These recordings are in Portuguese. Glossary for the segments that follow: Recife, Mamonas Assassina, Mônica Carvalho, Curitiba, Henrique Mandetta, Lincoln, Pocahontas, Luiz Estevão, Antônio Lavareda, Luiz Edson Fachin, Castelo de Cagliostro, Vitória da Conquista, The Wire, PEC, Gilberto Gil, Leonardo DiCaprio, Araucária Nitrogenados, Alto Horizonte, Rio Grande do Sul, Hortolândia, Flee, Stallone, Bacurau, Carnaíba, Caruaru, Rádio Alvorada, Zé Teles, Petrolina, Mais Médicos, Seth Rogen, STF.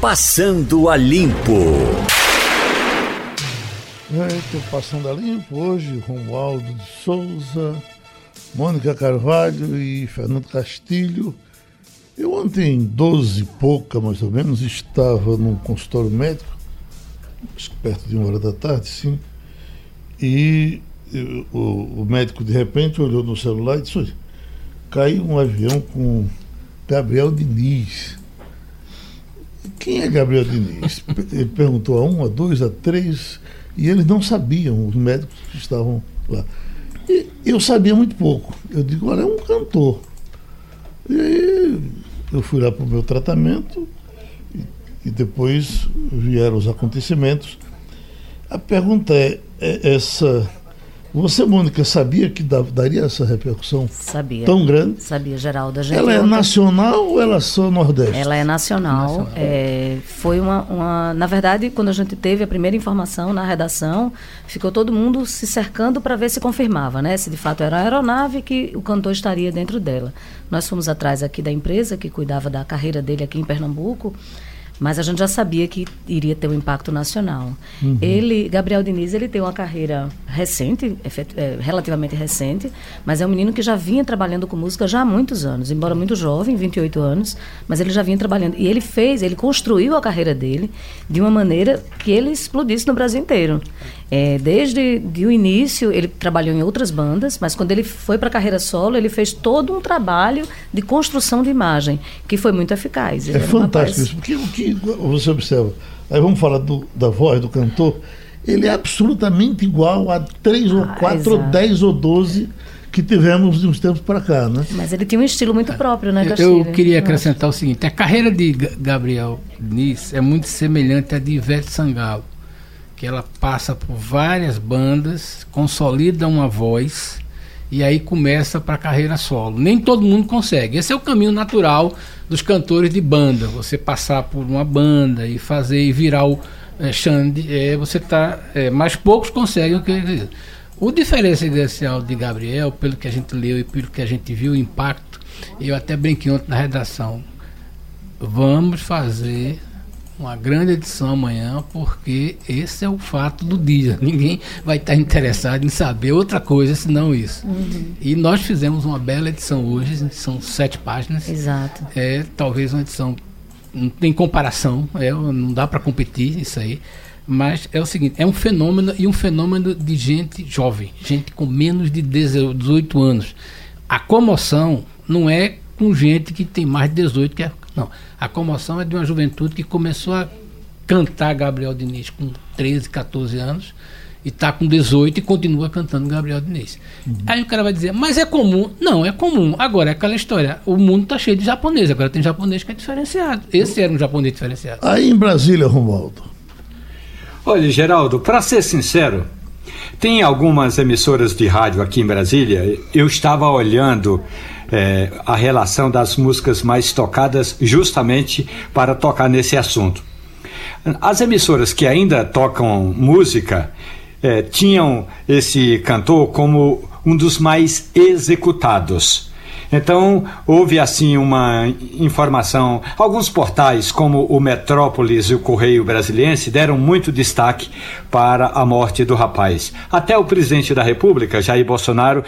Passando a Limpo. Passando a Limpo hoje, Romualdo de Souza, Mônica Carvalho e Fernando Castilho. Eu ontem, 12 e pouca mais ou menos, estava num consultório médico, acho que perto de 1h da tarde, sim, e o médico de repente olhou no celular e disse: "Olha, caiu um avião com Gabriel Diniz." Quem é Gabriel Diniz? Ele perguntou a um, a dois, a três, e eles não sabiam, os médicos que estavam lá. E eu sabia muito pouco. Eu digo: "Olha, é um cantor." E aí eu fui lá para o meu tratamento e depois vieram os acontecimentos. A pergunta é essa: você, Mônica, sabia que daria essa repercussão tão grande? Sabia, Geraldo. Ela é nacional ou ela é só Nordeste? Ela é nacional. Foi uma... Na verdade, quando a gente teve a primeira informação na redação, ficou todo mundo se cercando para ver se confirmava, né? Se de fato era a aeronave que o cantor estaria dentro dela. Nós fomos atrás aqui da empresa que cuidava da carreira dele aqui em Pernambuco, mas a gente já sabia que iria ter um impacto nacional. Uhum. Gabriel Diniz, ele tem uma carreira recente, relativamente recente, mas é um menino que já vinha trabalhando com música já há muitos anos, embora muito jovem, 28 anos, mas ele já vinha trabalhando. E ele construiu a carreira dele de uma maneira que ele explodisse no Brasil inteiro. Desde o início, ele trabalhou em outras bandas, mas quando ele foi para a carreira solo, ele fez todo um trabalho de construção de imagem, que foi muito eficaz. É fantástico isso, porque o que você observa, aí vamos falar da voz do cantor, ele é absolutamente igual a 3 ou 4 ou 10 ou 12 que tivemos de uns tempos para cá, né? Mas ele tinha um estilo muito próprio, né, Castilho? Eu queria acrescentar o seguinte: a carreira de Gabriel Diniz é muito semelhante à de Ivete Sangalo, que ela passa por várias bandas, consolida uma voz e aí começa para a carreira solo. Nem todo mundo consegue. Esse é o caminho natural dos cantores de banda. Você passar por uma banda e fazer e virar o Xande, você tá... mais poucos conseguem o que ele... O diferencial de Gabriel, pelo que a gente leu e pelo que a gente viu, o impacto, eu até brinquei ontem na redação: vamos fazer uma grande edição amanhã, porque esse é o fato do dia. Ninguém vai estar interessado em saber outra coisa senão isso. Uhum. E nós fizemos uma bela edição hoje, são 7 páginas. Exato. Talvez uma edição... Não tem comparação, não dá para competir isso aí. Mas é o seguinte: é um fenômeno, e um fenômeno de gente jovem, gente com menos de 18 anos. A comoção não é com gente que tem mais de 18, que é... Não, a comoção é de uma juventude que começou a cantar Gabriel Diniz com 13, 14 anos e está com 18 e continua cantando Gabriel Diniz. Uhum. Aí o cara vai dizer: mas é comum? Não, é comum. Agora é aquela história: o mundo está cheio de japonês, agora tem japonês que é diferenciado. Esse era um japonês diferenciado. Aí em Brasília, Romualdo. Olha, Geraldo, para ser sincero, tem algumas emissoras de rádio aqui em Brasília. Eu estava olhando a relação das músicas mais tocadas justamente para tocar nesse assunto. As emissoras que ainda tocam música tinham esse cantor como um dos mais executados. Então houve assim uma informação. Alguns portais como o Metrópoles e o Correio Brasiliense deram muito destaque para a morte do rapaz. Até o presidente da República, Jair Bolsonaro,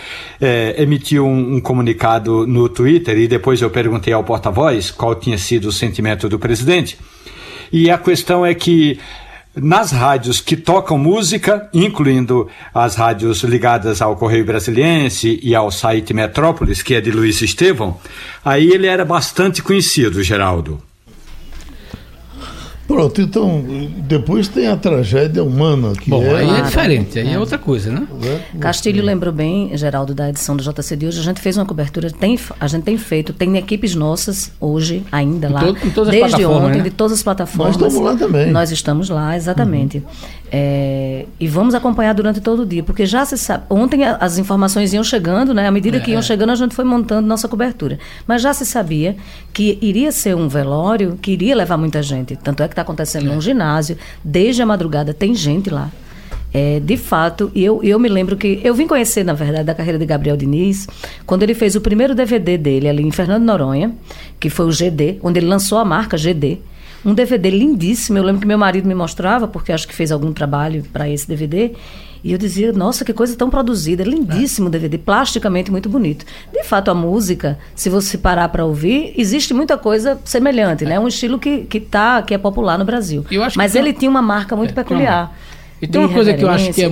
emitiu um comunicado no Twitter, e depois eu perguntei ao porta-voz qual tinha sido o sentimento do presidente. E a questão é que nas rádios que tocam música, incluindo as rádios ligadas ao Correio Brasiliense e ao site Metrópoles, que é de Luiz Estevão, aí ele era bastante conhecido, Geraldo. Pronto, então depois tem a tragédia humana. Bom, aí é diferente, aí é outra coisa, né? Castilho lembrou bem, Geraldo, da edição do JC de hoje. A gente fez uma cobertura, a gente tem feito, tem equipes nossas hoje ainda lá, desde ontem, né? De todas as plataformas. Nós estamos lá também. Nós estamos lá, exatamente. Uhum. E vamos acompanhar durante todo o dia, porque já se sabe, ontem as informações iam chegando, né? À medida que iam chegando, a gente foi montando nossa cobertura. Mas já se sabia que iria ser um velório, que iria levar muita gente, tanto é que está acontecendo num ginásio, desde a madrugada tem gente lá. De fato, eu me lembro que eu vim conhecer, na verdade, da carreira de Gabriel Diniz quando ele fez o primeiro DVD dele ali em Fernando Noronha, que foi o GD, onde ele lançou a marca GD. um DVD lindíssimo. Eu lembro que meu marido me mostrava, porque acho que fez algum trabalho para esse DVD. E eu dizia, nossa, que coisa tão produzida, lindíssimo DVD, plasticamente muito bonito. De fato, a música, se você parar para ouvir, existe muita coisa semelhante, né? Um estilo que é popular no Brasil. Mas ele tinha uma marca muito peculiar. E tem uma coisa que eu acho que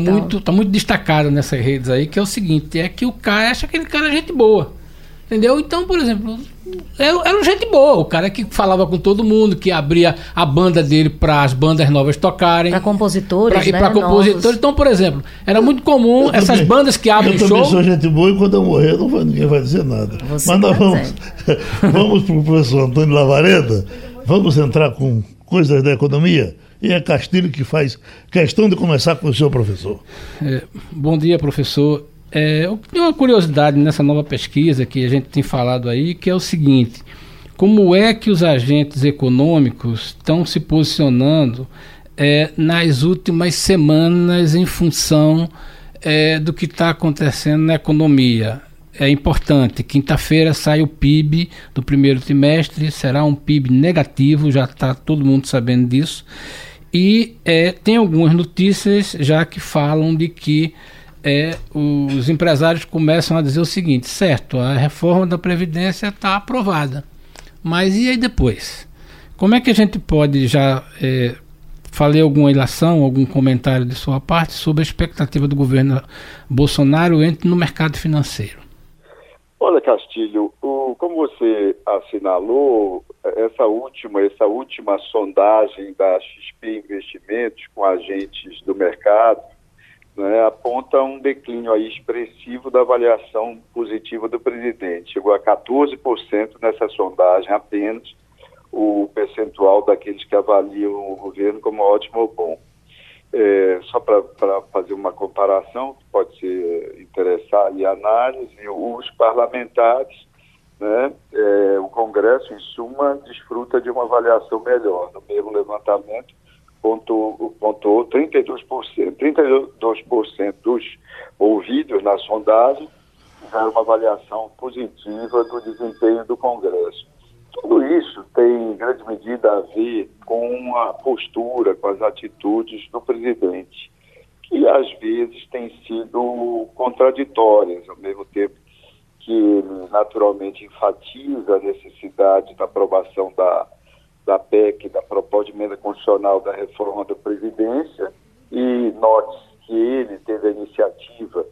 tá muito destacada nessas redes aí, que é o seguinte, é que o cara acha que aquele cara é gente boa. Entendeu? Então, por exemplo, era um gente boa, o cara que falava com todo mundo, que abria a banda dele para as bandas novas tocarem. Para compositores, né? E para compositores. Novos. Então, por exemplo, era muito comum essas bandas que abrem show. Eu também sou gente boa e quando eu morrer ninguém vai dizer nada. Você mas nós vamos para o professor Antônio Lavareda, vamos entrar com coisas da economia. E é Castilho que faz questão de começar com o senhor, professor. Bom dia, professor. Eu tenho uma curiosidade nessa nova pesquisa que a gente tem falado aí, que é o seguinte: como é que os agentes econômicos estão se posicionando nas últimas semanas em função do que está acontecendo na economia? É importante, quinta-feira sai o PIB do primeiro trimestre, será um PIB negativo, já está todo mundo sabendo disso, e tem algumas notícias já que falam de que os empresários começam a dizer o seguinte: certo, a reforma da Previdência está aprovada, mas e aí depois? Como é que a gente pode já... Falei alguma ilação, algum comentário de sua parte sobre a expectativa do governo Bolsonaro entre no mercado financeiro? Olha, Castilho, como você assinalou, essa última sondagem da XP Investimentos com agentes do mercado, né, aponta um declínio aí expressivo da avaliação positiva do presidente. Chegou a 14% nessa sondagem apenas, o percentual daqueles que avaliam o governo como ótimo ou bom. Só para fazer uma comparação, que pode ser interessar e análise, os parlamentares, né, o Congresso, em suma, desfruta de uma avaliação melhor. No mesmo levantamento, pontuou 32%. 32% dos ouvidos na sondagem fizeram uma avaliação positiva do desempenho do Congresso. Tudo isso tem, em grande medida, a ver com a postura, com as atitudes do presidente, que às vezes têm sido contraditórias, ao mesmo tempo que ele naturalmente enfatiza a necessidade da aprovação da PEC, da proposta de emenda constitucional da reforma da Previdência, e note-se que ele teve a iniciativa,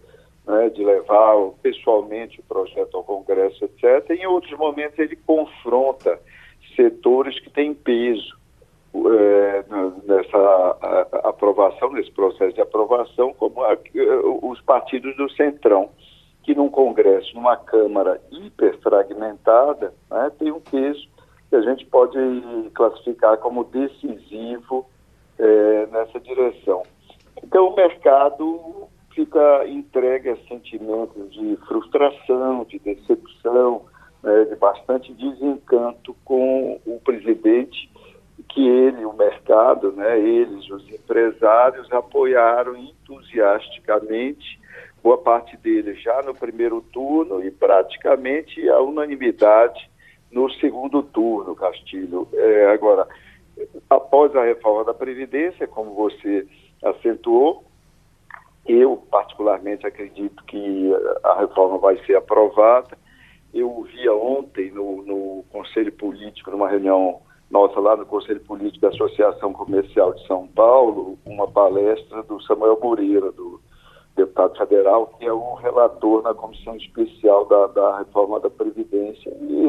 né, de levar pessoalmente o projeto ao Congresso, etc. Em outros momentos ele confronta setores que têm peso nessa aprovação, nesse processo de aprovação, como os partidos do Centrão, que num Congresso, numa Câmara hiperfragmentada, né, tem um peso que a gente pode classificar como decisivo nessa direção. Então o mercado fica entregue a sentimentos de frustração, de decepção, né, de bastante desencanto com o presidente, que ele, o mercado, né, eles, os empresários, apoiaram entusiasticamente, boa parte deles já no primeiro turno e praticamente a unanimidade no segundo turno, Castilho. Agora, após a reforma da Previdência, como você acentuou, eu, particularmente, acredito que a reforma vai ser aprovada. Eu ouvia ontem no Conselho Político, numa reunião nossa lá no Conselho Político da Associação Comercial de São Paulo, uma palestra do Samuel Moreira, do deputado federal, que é o relator na Comissão Especial da Reforma da Previdência. E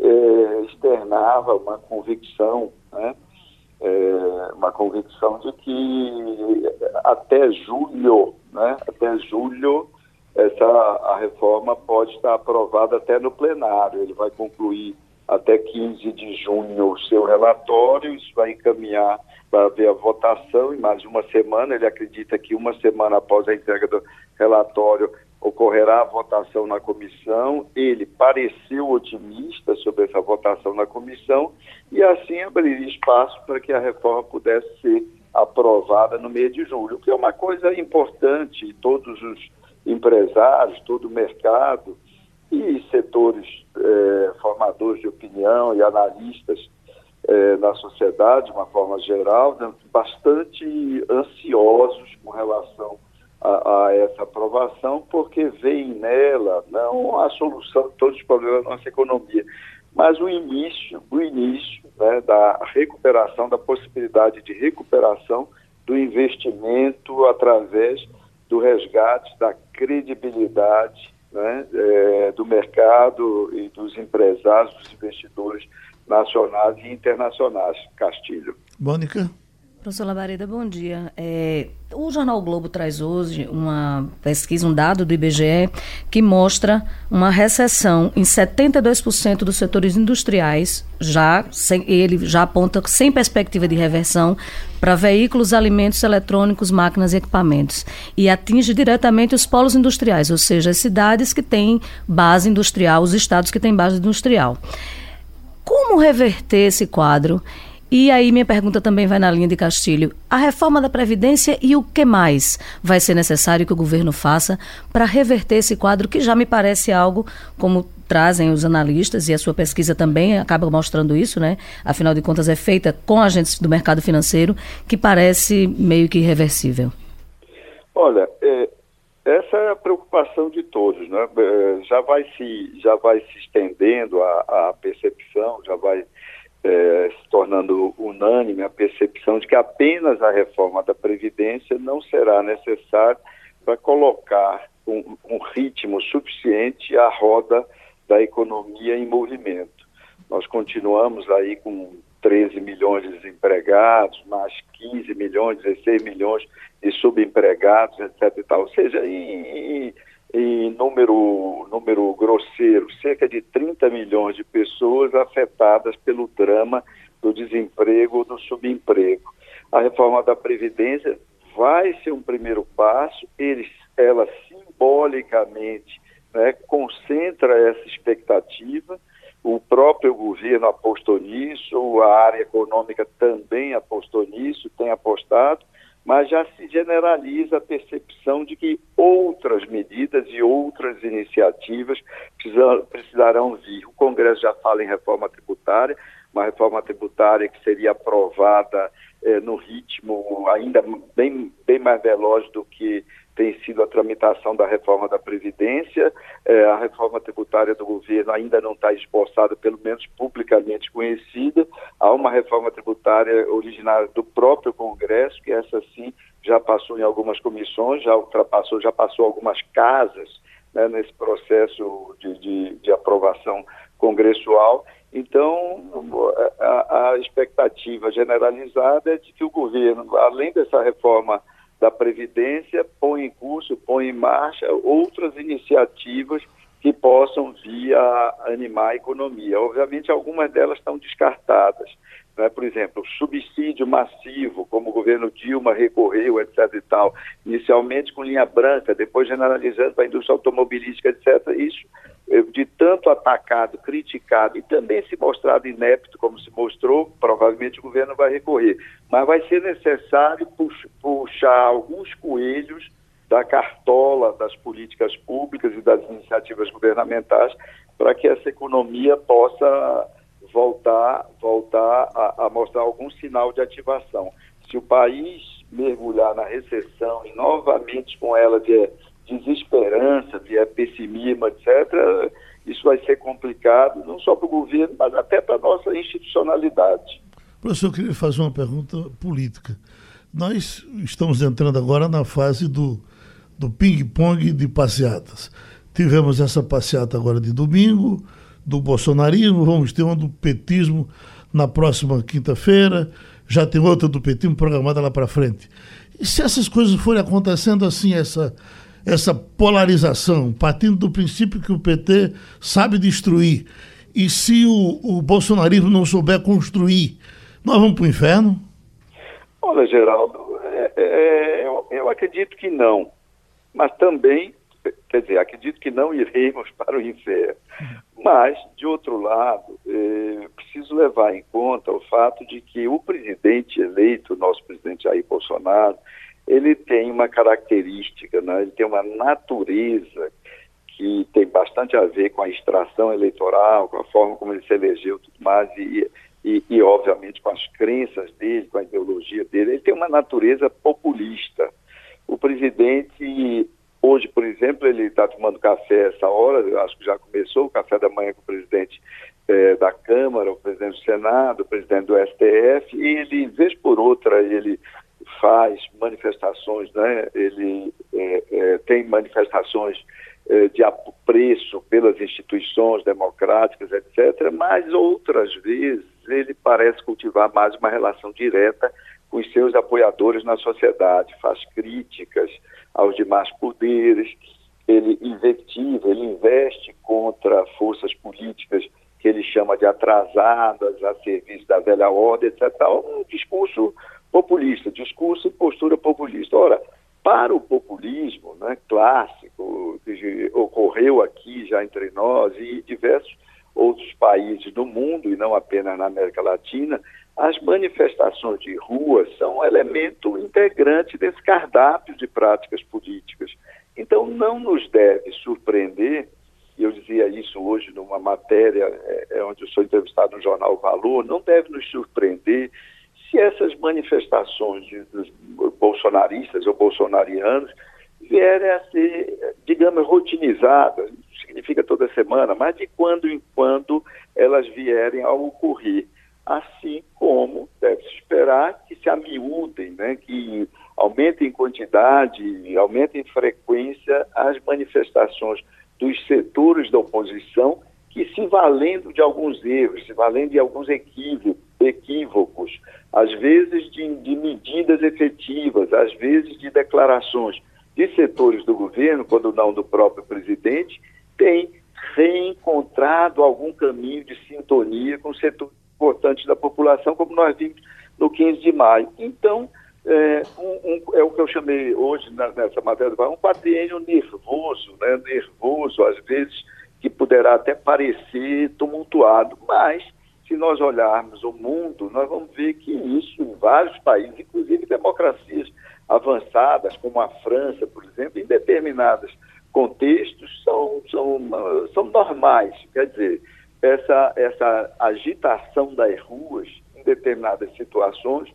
ele externava uma convicção, né? Uma convicção de que até julho a reforma pode estar aprovada até no plenário. Ele vai concluir até 15 de junho o seu relatório, isso vai encaminhar para haver a votação em mais de uma semana. Ele acredita que uma semana após a entrega do relatório ocorrerá a votação na comissão. Ele pareceu otimista sobre essa votação na comissão e assim abriria espaço para que a reforma pudesse ser aprovada no mês de julho, o que é uma coisa importante. Todos os empresários, todo o mercado e setores formadores de opinião e analistas na sociedade, de uma forma geral, bastante ansiosos com relação a essa aprovação, porque veem nela não a solução de todos os problemas da nossa economia, mas o início da recuperação, da possibilidade de recuperação do investimento através do resgate da credibilidade do mercado e dos empresários, dos investidores nacionais e internacionais. Castilho. Mônica? Professor Lavareda, bom dia. O Jornal Globo traz hoje uma pesquisa, um dado do IBGE que mostra uma recessão em 72% dos setores industriais, ele já aponta sem perspectiva de reversão para veículos, alimentos, eletrônicos, máquinas e equipamentos, e atinge diretamente os polos industriais, ou seja, as cidades que têm base industrial, os estados que têm base industrial. Como reverter esse quadro? E aí minha pergunta também vai na linha de Castilho. A reforma da Previdência e o que mais vai ser necessário que o governo faça para reverter esse quadro, que já me parece algo, como trazem os analistas, e a sua pesquisa também acaba mostrando isso, afinal de contas é feita com agentes do mercado financeiro, que parece meio que irreversível. Olha, essa é a preocupação de todos, já vai se estendendo a percepção, já vai se tornando unânime a percepção de que apenas a reforma da Previdência não será necessária para colocar um ritmo suficiente à roda da economia em movimento. Nós continuamos aí com 13 milhões de desempregados, mais 15 milhões, 16 milhões de subempregados, etc. e tal. Ou seja, em número grosseiro, cerca de 30 milhões de pessoas afetadas pelo drama do desemprego ou do subemprego. A reforma da Previdência vai ser um primeiro passo, ela simbolicamente concentra essa expectativa, o próprio governo apostou nisso, a área econômica também apostou nisso, tem apostado, mas já se generaliza a percepção de que outras medidas e outras iniciativas precisarão vir. O Congresso já fala em reforma tributária, uma reforma tributária que seria aprovada no ritmo ainda bem mais veloz do que tem sido a tramitação da reforma da Previdência. A reforma tributária do governo ainda não está esboçada, pelo menos publicamente conhecida. Há uma reforma tributária originária do próprio Congresso, que essa sim já passou em algumas comissões, já passou algumas casas nesse processo de aprovação congressual. Então, a expectativa generalizada é de que o governo, além dessa reforma da Previdência, põe em curso, põe em marcha outras iniciativas que possam vir a animar a economia. Obviamente, algumas delas estão descartadas. Por exemplo, subsídio massivo, como o governo Dilma recorreu, etc. e tal, inicialmente com linha branca, depois generalizando para a indústria automobilística, etc. Isso, de tanto atacado, criticado e também se mostrado inepto, como se mostrou, provavelmente o governo vai recorrer. Mas vai ser necessário puxar alguns coelhos da cartola das políticas públicas e das iniciativas governamentais para que essa economia possa voltar a mostrar algum sinal de ativação. Se o país mergulhar na recessão e novamente com ela vier desesperança, vier pessimismo, etc., isso vai ser complicado, não só para o governo, mas até para a nossa institucionalidade. Professor, eu queria fazer uma pergunta política. Nós estamos entrando agora na fase do ping-pong de passeatas. Tivemos essa passeata agora de domingo, do bolsonarismo, vamos ter uma do petismo na próxima quinta-feira, já tem outra do petismo programada lá para frente. E se essas coisas forem acontecendo assim, essa polarização, partindo do princípio que o PT sabe destruir, e se o bolsonarismo não souber construir, nós vamos para o inferno? Olha, Geraldo, eu acredito que não, mas também, quer dizer, acredito que não iremos para o inferno. Mas, de outro lado, preciso levar em conta o fato de que o presidente eleito, o nosso presidente Jair Bolsonaro, ele tem uma característica, ele tem uma natureza que tem bastante a ver com a extração eleitoral, com a forma como ele se elegeu e tudo mais, e e obviamente com as crenças dele, com a ideologia dele, ele tem uma natureza populista. O presidente, hoje, por exemplo, ele está tomando café essa hora, eu acho que já começou o café da manhã com o presidente da Câmara, o presidente do Senado, o presidente do STF, e ele, vez por outra, ele faz manifestações, né? Ele tem manifestações de apreço pelas instituições democráticas, etc., mas outras vezes ele parece cultivar mais uma relação direta com os seus apoiadores na sociedade, faz críticas aos demais poderes, ele invectiva, ele investe contra forças políticas que ele chama de atrasadas, a serviço da velha ordem, etc. Um discurso populista, discurso e postura populista. Ora, para o populismo, né, clássico, que ocorreu aqui já entre nós e diversos outros países do mundo, e não apenas na América Latina, as manifestações de rua são um elemento integrante desse cardápio de práticas políticas. Então, não nos deve surpreender, e eu dizia isso hoje numa matéria onde eu sou entrevistado no jornal Valor, não deve nos surpreender se essas manifestações dos bolsonaristas ou bolsonarianos vierem a ser, digamos, rotinizadas, significa toda semana, mas de quando em quando elas vierem a ocorrer. Assim como deve-se esperar que se amiúdem, né, que aumentem em quantidade, aumentem em frequência as manifestações dos setores da oposição que, se valendo de alguns erros, se valendo de alguns equívocos, às vezes de medidas efetivas, às vezes de declarações de setores do governo, quando não do próprio presidente, tem reencontrado algum caminho de sintonia com setores importantes da população, como nós vimos no 15 de maio. Então, é o que eu chamei hoje nessa matéria, um quadriênio nervoso, né? Nervoso, às vezes, que poderá até parecer tumultuado, mas se nós olharmos o mundo, nós vamos ver que isso em vários países, inclusive democracias avançadas, como a França, por exemplo, em determinados contextos, são normais. Quer dizer, essa agitação das ruas em determinadas situações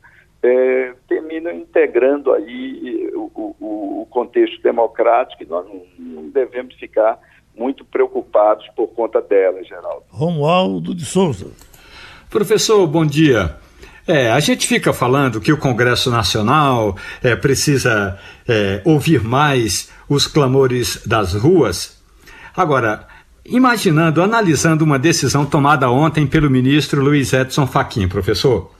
termina integrando aí o contexto democrático, e nós não devemos ficar muito preocupados por conta dela, Geraldo. Romualdo de Souza. Professor, bom dia. A gente fica falando que o Congresso Nacional precisa ouvir mais os clamores das ruas. Agora, imaginando, analisando uma decisão tomada ontem pelo ministro Luiz Edson Fachin, professor,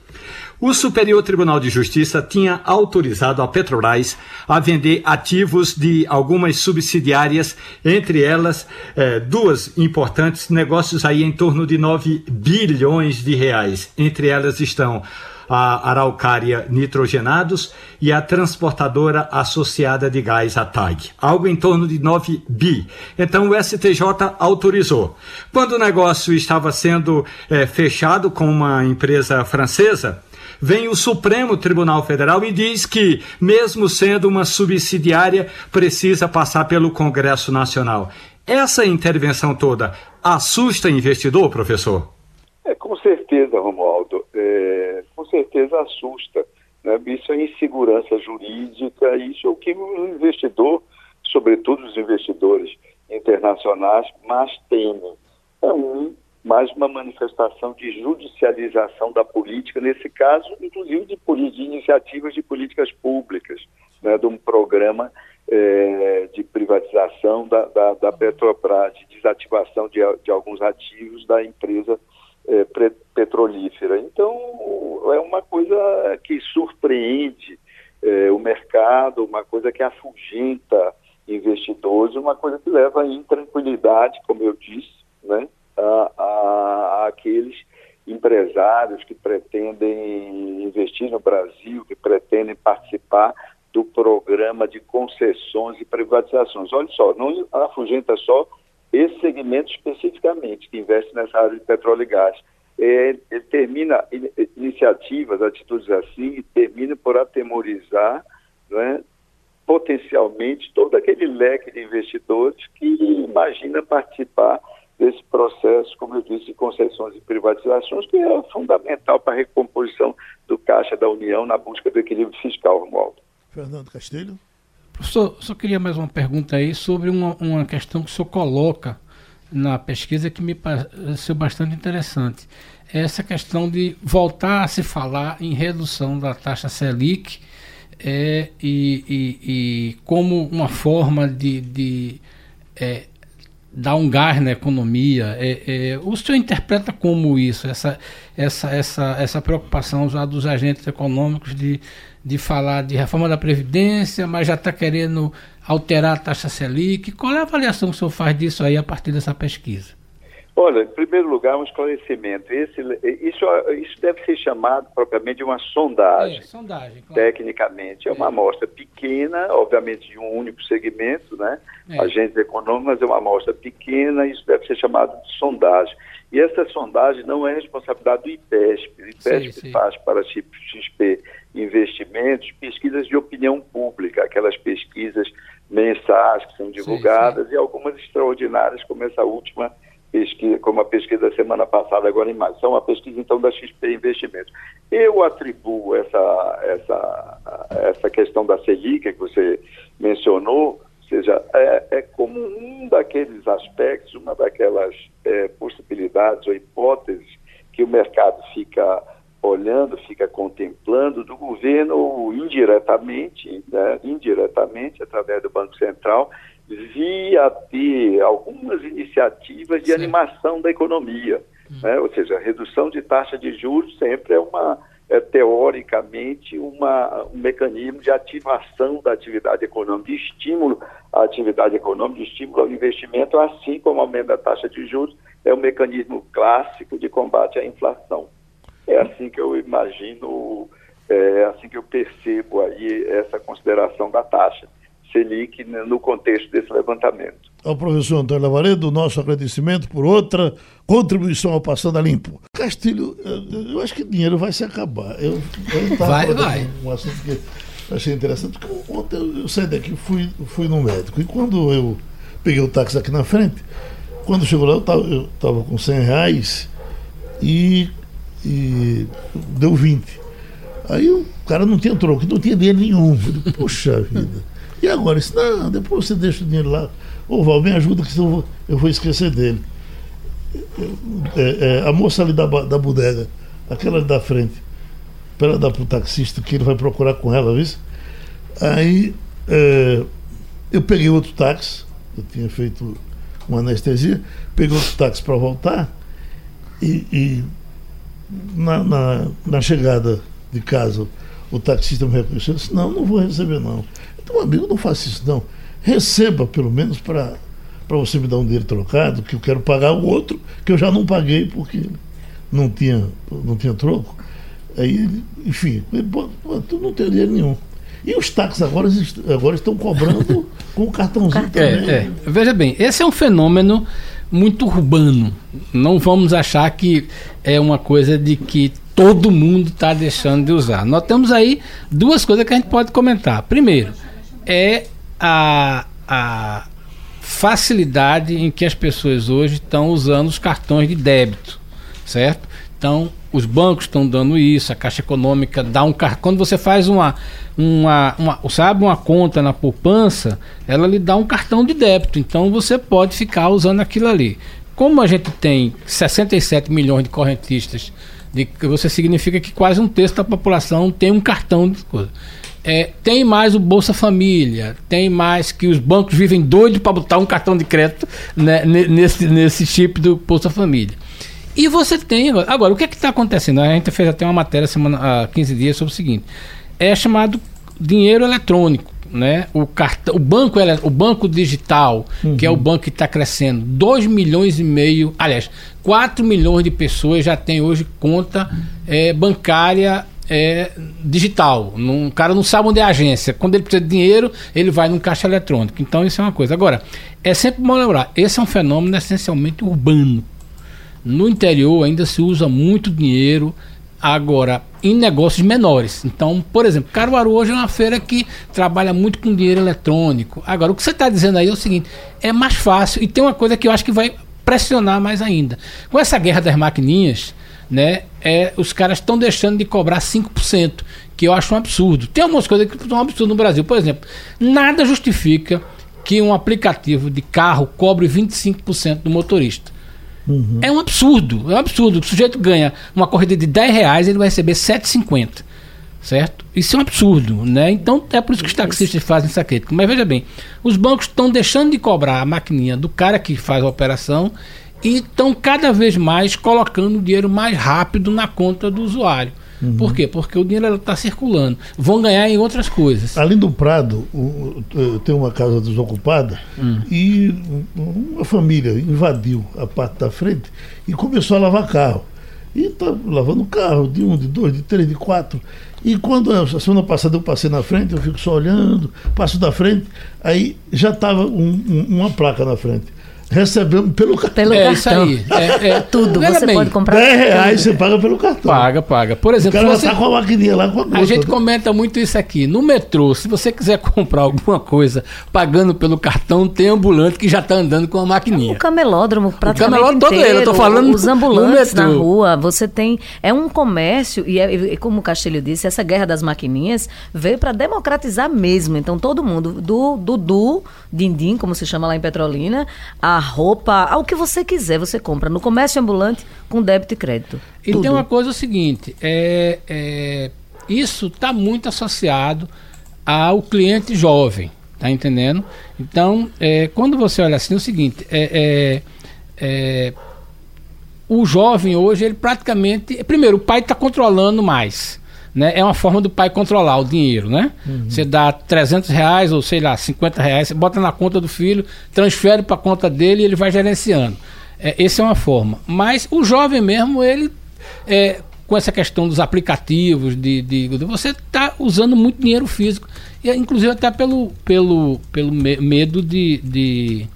o Superior Tribunal de Justiça tinha autorizado a Petrobras a vender ativos de algumas subsidiárias, entre elas duas importantes, negócios aí em torno de 9 bilhões de reais. Entre elas estão a Araucária Nitrogenados e a Transportadora Associada de Gás, a TAG. Algo em torno de 9 bi. Então o STJ autorizou. Quando o negócio estava sendo fechado com uma empresa francesa, vem o Supremo Tribunal Federal e diz que, mesmo sendo uma subsidiária, precisa passar pelo Congresso Nacional. Essa intervenção toda assusta investidor, professor? Com certeza, Romualdo. Com certeza assusta, né? Isso é insegurança jurídica, isso é o que o investidor, sobretudo os investidores internacionais, mais temem. Mais uma manifestação de judicialização da política, nesse caso, inclusive de iniciativas de políticas públicas, né, de um programa de privatização da Petrobras, de desativação de alguns ativos da empresa petrolífera. Então, é uma coisa que surpreende o mercado, uma coisa que afugenta investidores, uma coisa que leva à intranquilidade, como eu disse, né, aqueles empresários que pretendem investir no Brasil, que pretendem participar do programa de concessões e privatizações. Olha só, não afugenta só esse segmento especificamente, que investe nessa área de petróleo e gás. Termina iniciativas, atitudes assim, termina por atemorizar, né, potencialmente todo aquele leque de investidores que imagina participar desse processo, como eu disse, de concessões e privatizações, que é fundamental para a recomposição do caixa da União na busca do equilíbrio fiscal, Romualdo. Fernando Castilho. Professor, só queria mais uma pergunta aí sobre uma questão que o senhor coloca na pesquisa que me pareceu bastante interessante. Essa questão de voltar a se falar em redução da taxa Selic e como uma forma de dar um gás na economia. O senhor interpreta como isso, essa preocupação já dos agentes econômicos de falar de reforma da Previdência, mas já está querendo alterar a taxa Selic? Qual é a avaliação que o senhor faz disso aí a partir dessa pesquisa? Olha, em primeiro lugar, um esclarecimento. Isso deve ser chamado propriamente de uma sondagem. Sondagem, claro. Tecnicamente. É uma amostra pequena, obviamente de um único segmento, né? Agentes econômicos, mas é uma amostra pequena, isso deve ser chamado de sondagem. E essa sondagem não é responsabilidade do IPESP. O IPESP faz para a XP Investimentos pesquisas de opinião pública, aquelas pesquisas mensais que são divulgadas e algumas extraordinárias, como essa última pesquisa, como a pesquisa da semana passada, agora em março. É uma pesquisa, então, da XP Investimentos. Eu atribuo essa questão da Selic que você mencionou, ou seja, é como um daqueles aspectos, uma daquelas possibilidades ou hipóteses que o mercado fica olhando, fica contemplando, do governo indiretamente, né, através do Banco Central, via ter algumas iniciativas de animação da economia, né? Ou seja, a redução de taxa de juros sempre é teoricamente um mecanismo de ativação da atividade econômica, de estímulo à atividade econômica, de estímulo ao investimento, assim como o aumento da taxa de juros é um mecanismo clássico de combate à inflação. É assim que eu imagino, é assim que eu percebo aí essa consideração da taxa Selic no contexto desse levantamento. Ao professor Antônio Lavareda, o nosso agradecimento por outra contribuição ao Passando a Limpo. Castilho, eu acho que o dinheiro vai se acabar. Eu vai. Um assunto que eu achei interessante. Ontem eu saí daqui, fui no médico. E quando eu peguei o táxi aqui na frente, quando chegou lá, eu estava com 100 reais e deu 20. Aí o cara não tinha troco, não tinha dinheiro nenhum. Eu falei, poxa vida. E agora? Disse, não, depois você deixa o dinheiro lá. Ô Val, me ajuda que eu vou esquecer dele. A moça ali da bodega, aquela ali da frente, para ela dar para o taxista que ele vai procurar com ela, viu? Aí eu peguei outro táxi, eu tinha feito uma anestesia, peguei outro táxi para voltar e na chegada de casa o taxista me reconheceu, eu disse, não vou receber não. Então, amigo, não faça isso não. Receba, pelo menos, para você me dar um dinheiro trocado, que eu quero pagar o outro, que eu já não paguei porque não tinha troco. Aí, enfim, tu não tem dinheiro nenhum. E os táxis agora estão cobrando com o cartãozinho também. Veja bem, esse é um fenômeno muito urbano. Não vamos achar que é uma coisa de que todo mundo está deixando de usar. Nós temos aí duas coisas que a gente pode comentar. Primeiro, é a facilidade em que as pessoas hoje estão usando os cartões de débito, certo? Então, os bancos estão dando isso, a Caixa Econômica dá um cartão. Quando você faz uma conta na poupança, ela lhe dá um cartão de débito. Então, você pode ficar usando aquilo ali. Como a gente tem 67 milhões de correntistas, você significa que quase um terço da população tem um cartão de coisa. Tem mais o Bolsa Família, tem mais que os bancos vivem doido para botar um cartão de crédito, né, nesse chip do Bolsa Família. E você tem... Agora, o que é que está acontecendo? A gente fez até uma matéria há 15 dias sobre o seguinte. É chamado dinheiro eletrônico, né? O banco digital, que é o banco que está crescendo. 2 milhões e meio... Aliás, 4 milhões de pessoas já têm hoje conta bancária digital. O cara não sabe onde é a agência. Quando ele precisa de dinheiro, ele vai num caixa eletrônico. Então, isso é uma coisa. Agora, é sempre bom lembrar. Esse é um fenômeno essencialmente urbano. No interior ainda se usa muito dinheiro agora em negócios menores. Então, por exemplo, Caruaru hoje é uma feira que trabalha muito com dinheiro eletrônico. Agora, o que você está dizendo aí é o seguinte, é mais fácil. E tem uma coisa que eu acho que vai pressionar mais ainda. Com essa guerra das maquininhas, né, os caras estão deixando de cobrar 5%, que eu acho um absurdo. Tem algumas coisas que são um absurdo no Brasil. Por exemplo, nada justifica que um aplicativo de carro cobre 25% do motorista. Uhum. É um absurdo, é um absurdo. O sujeito ganha uma corrida de R$10, ele vai receber R$7,50, certo? Isso é um absurdo, né? Então é por isso que os taxistas fazem essa crítica. Mas veja bem, os bancos estão deixando de cobrar a maquininha do cara que faz a operação e estão cada vez mais colocando o dinheiro mais rápido na conta do usuário. Uhum. Por quê? Porque o dinheiro está circulando. Vão ganhar em outras coisas. Além do Prado, tem uma casa desocupada e uma família invadiu a parte da frente e começou a lavar carro. E está lavando carro de um, de dois, de três, de quatro. E quando a semana passada eu passei na frente, eu fico só olhando, passo da frente, aí já estava uma placa na frente. Recebemos pelo cartão. Pelo cartão. Isso aí. Tudo. Você pode comprar. R$10 você paga pelo cartão. Paga. Por exemplo, o cara está com a maquininha lá com a bolsa. A gente comenta muito isso aqui. No metrô, se você quiser comprar alguma coisa pagando pelo cartão, tem ambulante que já está andando com a maquininha. O camelódromo praticamente inteiro, eu tô falando. Os ambulantes na rua, você tem... É um comércio, e como o Castilho disse, essa guerra das maquininhas veio para democratizar mesmo. Então, todo mundo, do Dudu, Dindim, como se chama lá em Petrolina, a roupa, ao que você quiser, você compra no comércio ambulante com débito e crédito. E tudo. Tem uma coisa o seguinte, isso está muito associado ao cliente jovem, tá entendendo? Então, quando você olha assim, é o seguinte, o jovem hoje, ele praticamente... Primeiro, o pai está controlando mais, né? É uma forma do pai controlar o dinheiro, né? Uhum. Você dá R$300 ou sei lá, R$50, você bota na conta do filho, transfere para a conta dele e ele vai gerenciando. Essa é uma forma. Mas o jovem mesmo, ele com essa questão dos aplicativos, você está usando muito dinheiro físico, e, inclusive até pelo medo de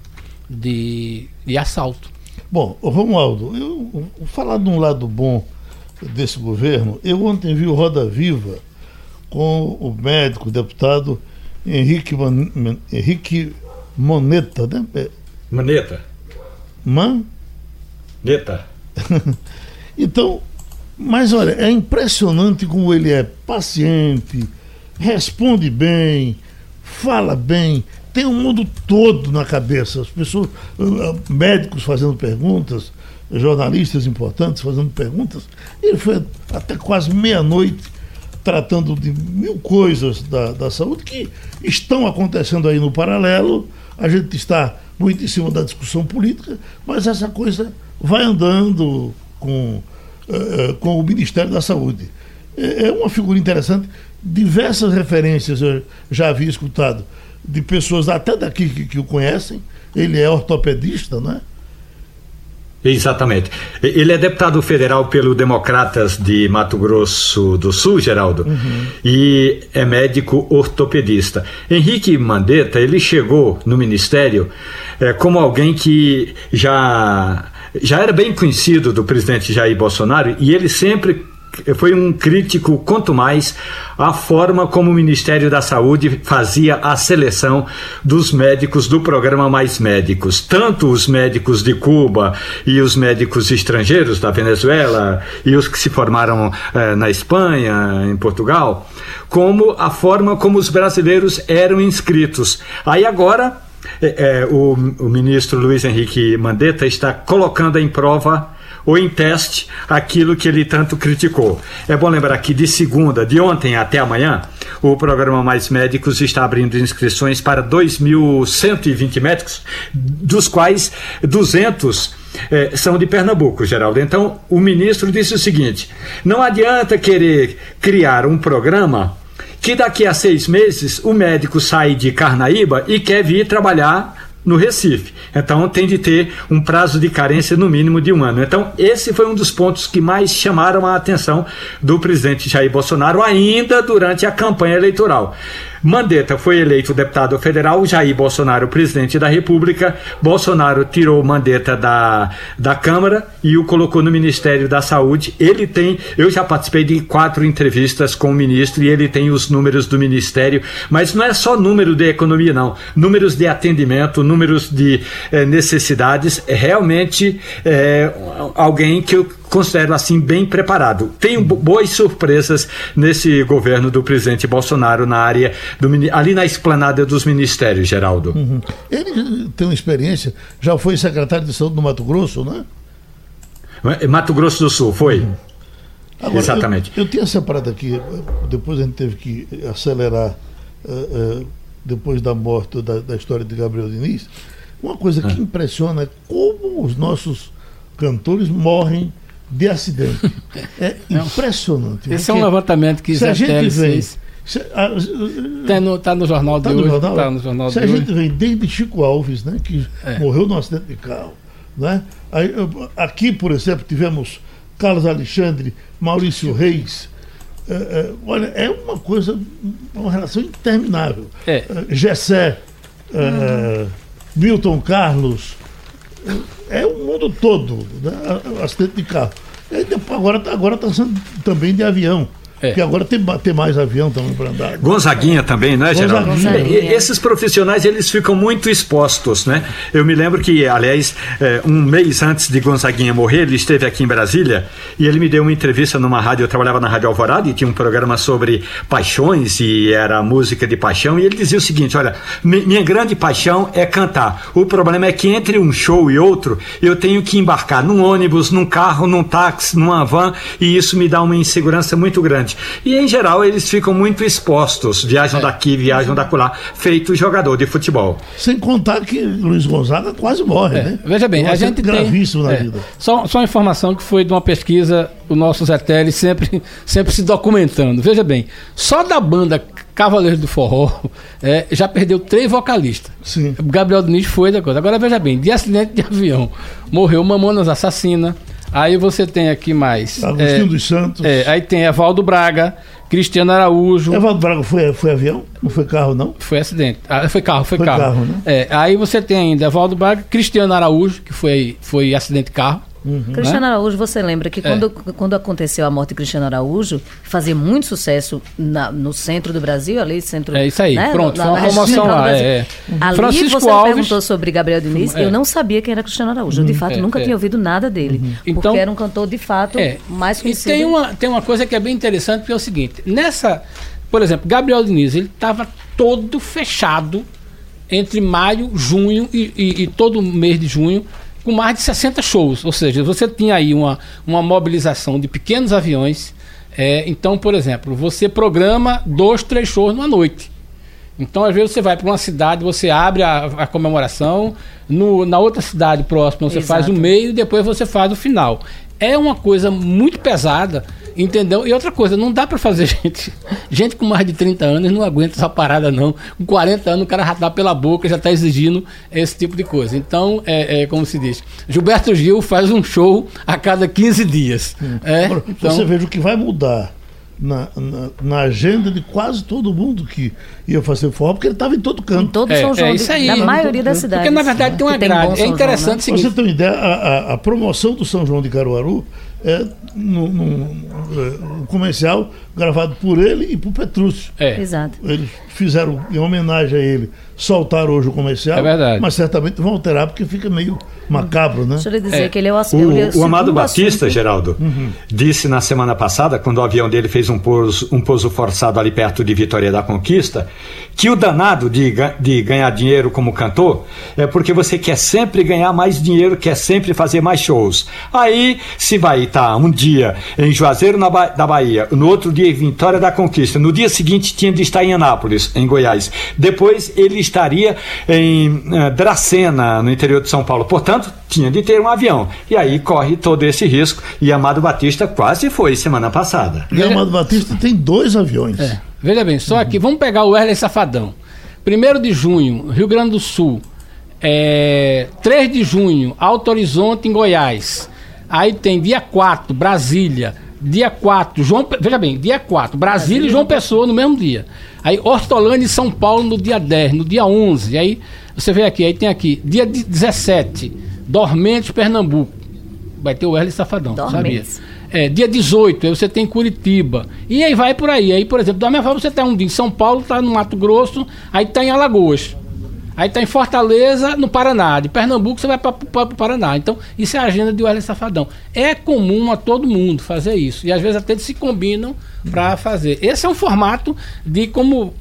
assalto. Bom, Romualdo, eu vou falar de um lado bom desse governo. Eu ontem vi o Roda Viva com o médico, o deputado Henrique Mandetta, né? Mandetta. Então, mas olha, é impressionante como ele é paciente, responde bem, fala bem, tem o mundo todo na cabeça. As pessoas, médicos fazendo perguntas, jornalistas importantes fazendo perguntas. Ele foi até quase meia-noite tratando de mil coisas da saúde que estão acontecendo aí no paralelo. A gente está muito em cima da discussão política, mas essa coisa vai andando com o Ministério da Saúde. É uma figura interessante. Diversas referências eu já havia escutado de pessoas até daqui que o conhecem. Ele é ortopedista, não é? Exatamente. Ele é deputado federal pelo Democratas de Mato Grosso do Sul, Geraldo, e é médico ortopedista. Henrique Mandetta, ele chegou no Ministério como alguém que já era bem conhecido do presidente Jair Bolsonaro, e ele sempre foi um crítico, quanto mais, à forma como o Ministério da Saúde fazia a seleção dos médicos do programa Mais Médicos. Tanto os médicos de Cuba e os médicos estrangeiros da Venezuela e os que se formaram na Espanha, em Portugal, como a forma como os brasileiros eram inscritos. Aí agora o ministro Luiz Henrique Mandetta está colocando em prova ou em teste aquilo que ele tanto criticou. É bom lembrar que de ontem até amanhã, o programa Mais Médicos está abrindo inscrições para 2.120 médicos, dos quais 200 são de Pernambuco, Geraldo. Então, o ministro disse o seguinte: não adianta querer criar um programa que daqui a 6 meses o médico sai de Carnaíba e quer vir trabalhar no Recife. Então tem de ter um prazo de carência no mínimo de 1 ano. Então esse foi um dos pontos que mais chamaram a atenção do presidente Jair Bolsonaro ainda durante a campanha eleitoral. Mandetta foi eleito deputado federal, Jair Bolsonaro presidente da República. Bolsonaro tirou Mandetta da Câmara e o colocou no Ministério da Saúde. Ele tem, eu já participei de 4 entrevistas com o ministro e ele tem os números do Ministério, mas não é só número de economia não, números de atendimento, números de necessidades, realmente alguém que eu considero assim bem preparado. Tem boas surpresas nesse governo do presidente Bolsonaro na área ali na esplanada dos ministérios, Geraldo. Uhum. Ele tem uma experiência, já foi secretário de saúde no Mato Grosso, né? Mato Grosso do Sul, foi? Uhum. Agora, exatamente. Eu tinha separado aqui, depois a gente teve que acelerar depois da morte da história de Gabriel Diniz. Uma coisa que impressiona é como os nossos cantores morrem de acidente. É impressionante. Esse é um levantamento que já fez. Está no jornal de hoje. Se a gente vem desde Chico Alves, né, que morreu num acidente de carro, né? Aí, aqui, por exemplo, tivemos Carlos Alexandre, Maurício Reis. Olha, é uma coisa, uma relação interminável. Gessé, Milton Carlos, é o mundo todo, né? Acidente de carro. Agora está sendo também de avião. Porque agora tem mais avião também para andar. Gonzaguinha também, né, Geraldo? Esses profissionais, eles ficam muito expostos, né? Eu me lembro que, aliás, um mês antes de Gonzaguinha morrer, ele esteve aqui em Brasília e ele me deu uma entrevista numa rádio. Eu trabalhava na Rádio Alvorada e tinha um programa sobre paixões e era música de paixão. E ele dizia o seguinte: olha, minha grande paixão é cantar. O problema é que entre um show e outro, eu tenho que embarcar num ônibus, num carro, num táxi, numa van, e isso me dá uma insegurança muito grande. E em geral eles ficam muito expostos, viajam daqui, viajam da acolá, feito jogador de futebol. Sem contar que Luiz Gonzaga quase morre, né? Veja bem, a gente tem gravíssimo na vida. Só informação que foi de uma pesquisa, o nosso Zé Teles sempre se documentando. Veja bem, só da banda Cavaleiros do Forró já perdeu 3 vocalistas. Sim. Gabriel Diniz foi da coisa. Agora veja bem, de acidente de avião morreu Mamonas Assassina. Aí você tem aqui mais Agostinho dos Santos. Aí tem Evaldo Braga, Cristiano Araújo. Evaldo Braga foi avião? Não foi carro, não? Foi acidente. Foi carro, né? Aí você tem ainda Evaldo Braga, Cristiano Araújo, que foi acidente de carro. Uhum. Cristiano Araújo, você lembra que quando aconteceu a morte de Cristiano Araújo, fazia muito sucesso no centro do Brasil, ali centro... É isso aí, né? Pronto, foi uma promoção lá. Ali Francisco você Alves... perguntou sobre Gabriel Diniz, eu não sabia quem era Cristiano Araújo, eu de fato nunca tinha ouvido nada dele, porque então, era um cantor de fato mais conhecido. E tem uma coisa que é bem interessante, que é o seguinte, por exemplo, Gabriel Diniz, ele estava todo fechado entre maio, junho e todo mês de junho, com mais de 60 shows, ou seja, você tinha aí uma mobilização de pequenos aviões, então, por exemplo, você programa 2, 3 shows numa noite. Então, às vezes, você vai para uma cidade, você abre a comemoração, na outra cidade próxima você faz o meio, depois você faz o final. É uma coisa muito pesada, entendeu? E outra coisa, não dá para fazer gente com mais de 30 anos não aguenta essa parada não, com 40 anos o cara já tá pela boca, já tá exigindo esse tipo de coisa, então como se diz, Gilberto Gil faz um show a cada 15 dias. Então... Você veja o que vai mudar na agenda de quase todo mundo que ia fazer forró, porque ele estava em todo canto. Em todo São João, isso aí, na maioria das cidades. Porque, na verdade, tem uma grade. É interessante o seguinte. Pra você ter uma ideia, a promoção do São João de Caruaru é um comercial gravado por ele e por Petrúcio. Exato. Eles fizeram, em homenagem a ele, soltaram hoje o comercial, mas certamente vão alterar, porque fica meio macabro, né? Deixa eu lhe dizer que ele é o Amado Batista, assunto. Geraldo, disse na semana passada, quando o avião dele fez um pouso forçado ali perto de Vitória da Conquista, que o danado de ganhar dinheiro como cantor é porque você quer sempre ganhar mais dinheiro, quer sempre fazer mais shows. Aí, se vai estar um dia em Juazeiro da Bahia, no outro dia em Vitória da Conquista, no dia seguinte tinha de estar em Anápolis, em Goiás. Depois ele estaria em Dracena, no interior de São Paulo. Portanto, tinha de ter um avião. E aí corre todo esse risco. E Amado Batista quase foi semana passada. E Amado Batista tem 2 aviões. Veja bem, só aqui, vamos pegar o Wesley Safadão. 1º de junho, Rio Grande do Sul. 3 de junho, Alto Horizonte, em Goiás. Aí tem dia 4, Brasília. Dia 4, veja bem, dia 4, Brasília e João Pessoa no mesmo dia. Aí Hortolândia e São Paulo no dia 10, no dia 11. E aí você vê aqui, aí tem aqui, dia 17, Dormentes, Pernambuco. Vai ter o Wesley Safadão, Dormentes. Sabia? É, dia 18, aí você tem Curitiba. E aí vai por aí. Aí, por exemplo, da minha forma, você está um dia em São Paulo, está no Mato Grosso, aí está em Alagoas. Aí está em Fortaleza, no Paraná. De Pernambuco, você vai para o Paraná. Então, isso é a agenda de Wesley Safadão. É comum a todo mundo fazer isso. E, às vezes, até eles se combinam para fazer. Esse é um formato de como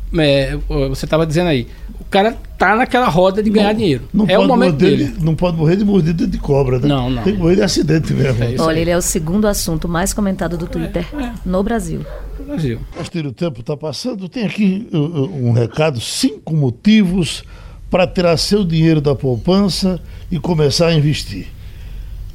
você estava dizendo aí. O cara tá naquela roda de ganhar dinheiro. É o momento dele. Não pode morrer de mordida de cobra, né? Não, não. Tem que morrer de acidente mesmo. Olha, ele é o segundo assunto mais comentado do Twitter no Brasil. O tempo está passando. Tem aqui um recado. 5 motivos para tirar seu dinheiro da poupança e começar a investir.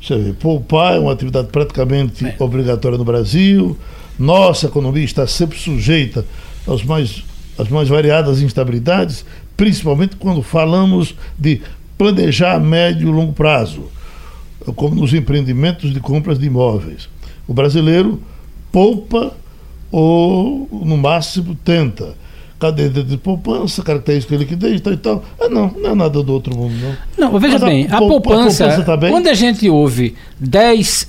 Você vê, poupar é uma atividade praticamente obrigatória no Brasil. Nossa economia está sempre sujeita às mais variadas instabilidades, principalmente quando falamos de planejar a médio e longo prazo, como nos empreendimentos de compras de imóveis. O brasileiro poupa ou, no máximo, tenta. Cadê de poupança, característica de liquidez e tal e tal? Não é nada do outro mundo, não. Não, veja bem, a poupança tá bem? Quando a gente ouve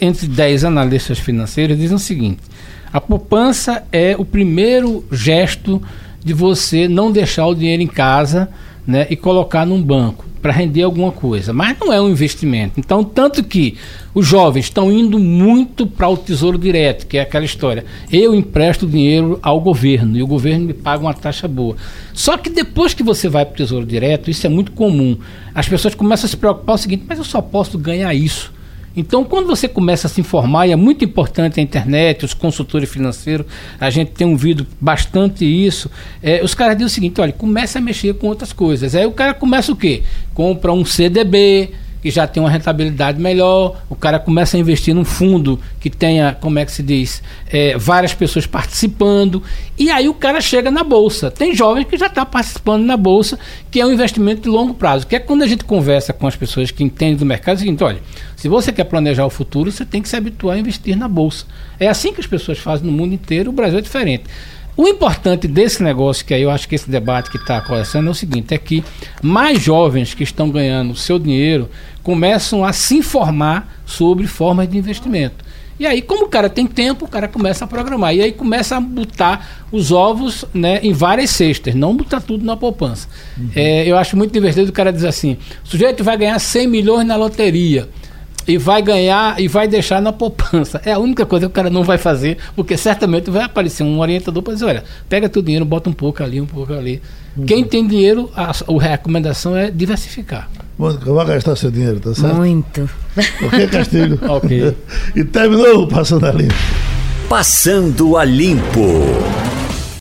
entre 10 analistas financeiros, dizem o seguinte: a poupança é o primeiro gesto de você não deixar o dinheiro em casa, né, e colocar num banco para render alguma coisa, mas não é um investimento. Então, tanto que os jovens estão indo muito para o Tesouro Direto, que é aquela história: eu empresto dinheiro ao governo e o governo me paga uma taxa boa. Só que depois que você vai para o Tesouro Direto, isso é muito comum, as pessoas começam a se preocupar o seguinte: mas eu só posso ganhar isso. Então, quando você começa a se informar, e é muito importante a internet, os consultores financeiros, a gente tem ouvido bastante isso, os caras dizem o seguinte: olha, começa a mexer com outras coisas. Aí o cara começa o quê? Compra um CDB, que já tem uma rentabilidade melhor, o cara começa a investir num fundo que tenha, várias pessoas participando, e aí o cara chega na Bolsa. Tem jovens que já está participando na Bolsa, que é um investimento de longo prazo, que é quando a gente conversa com as pessoas que entendem do mercado, é o seguinte: olha, se você quer planejar o futuro, você tem que se habituar a investir na Bolsa. É assim que as pessoas fazem no mundo inteiro, o Brasil é diferente. O importante desse negócio, que aí eu acho que esse debate que está acontecendo, é o seguinte: é que mais jovens que estão ganhando o seu dinheiro começam a se informar sobre formas de investimento. E aí, como o cara tem tempo, o cara começa a programar. E aí começa a botar os ovos, né, em várias cestas, não botar tudo na poupança. Uhum. Eu acho muito divertido o cara dizer assim: o sujeito vai ganhar 100 milhões na loteria. E vai ganhar e vai deixar na poupança. É a única coisa que o cara não vai fazer, porque certamente vai aparecer um orientador para dizer: olha, pega teu dinheiro, bota um pouco ali. Uhum. Quem tem dinheiro, a recomendação é diversificar. Mônica, vai gastar seu dinheiro, tá certo? Muito. Ok, Castilho? Ok. E terminou o Passando a Limpo. Passando a Limpo.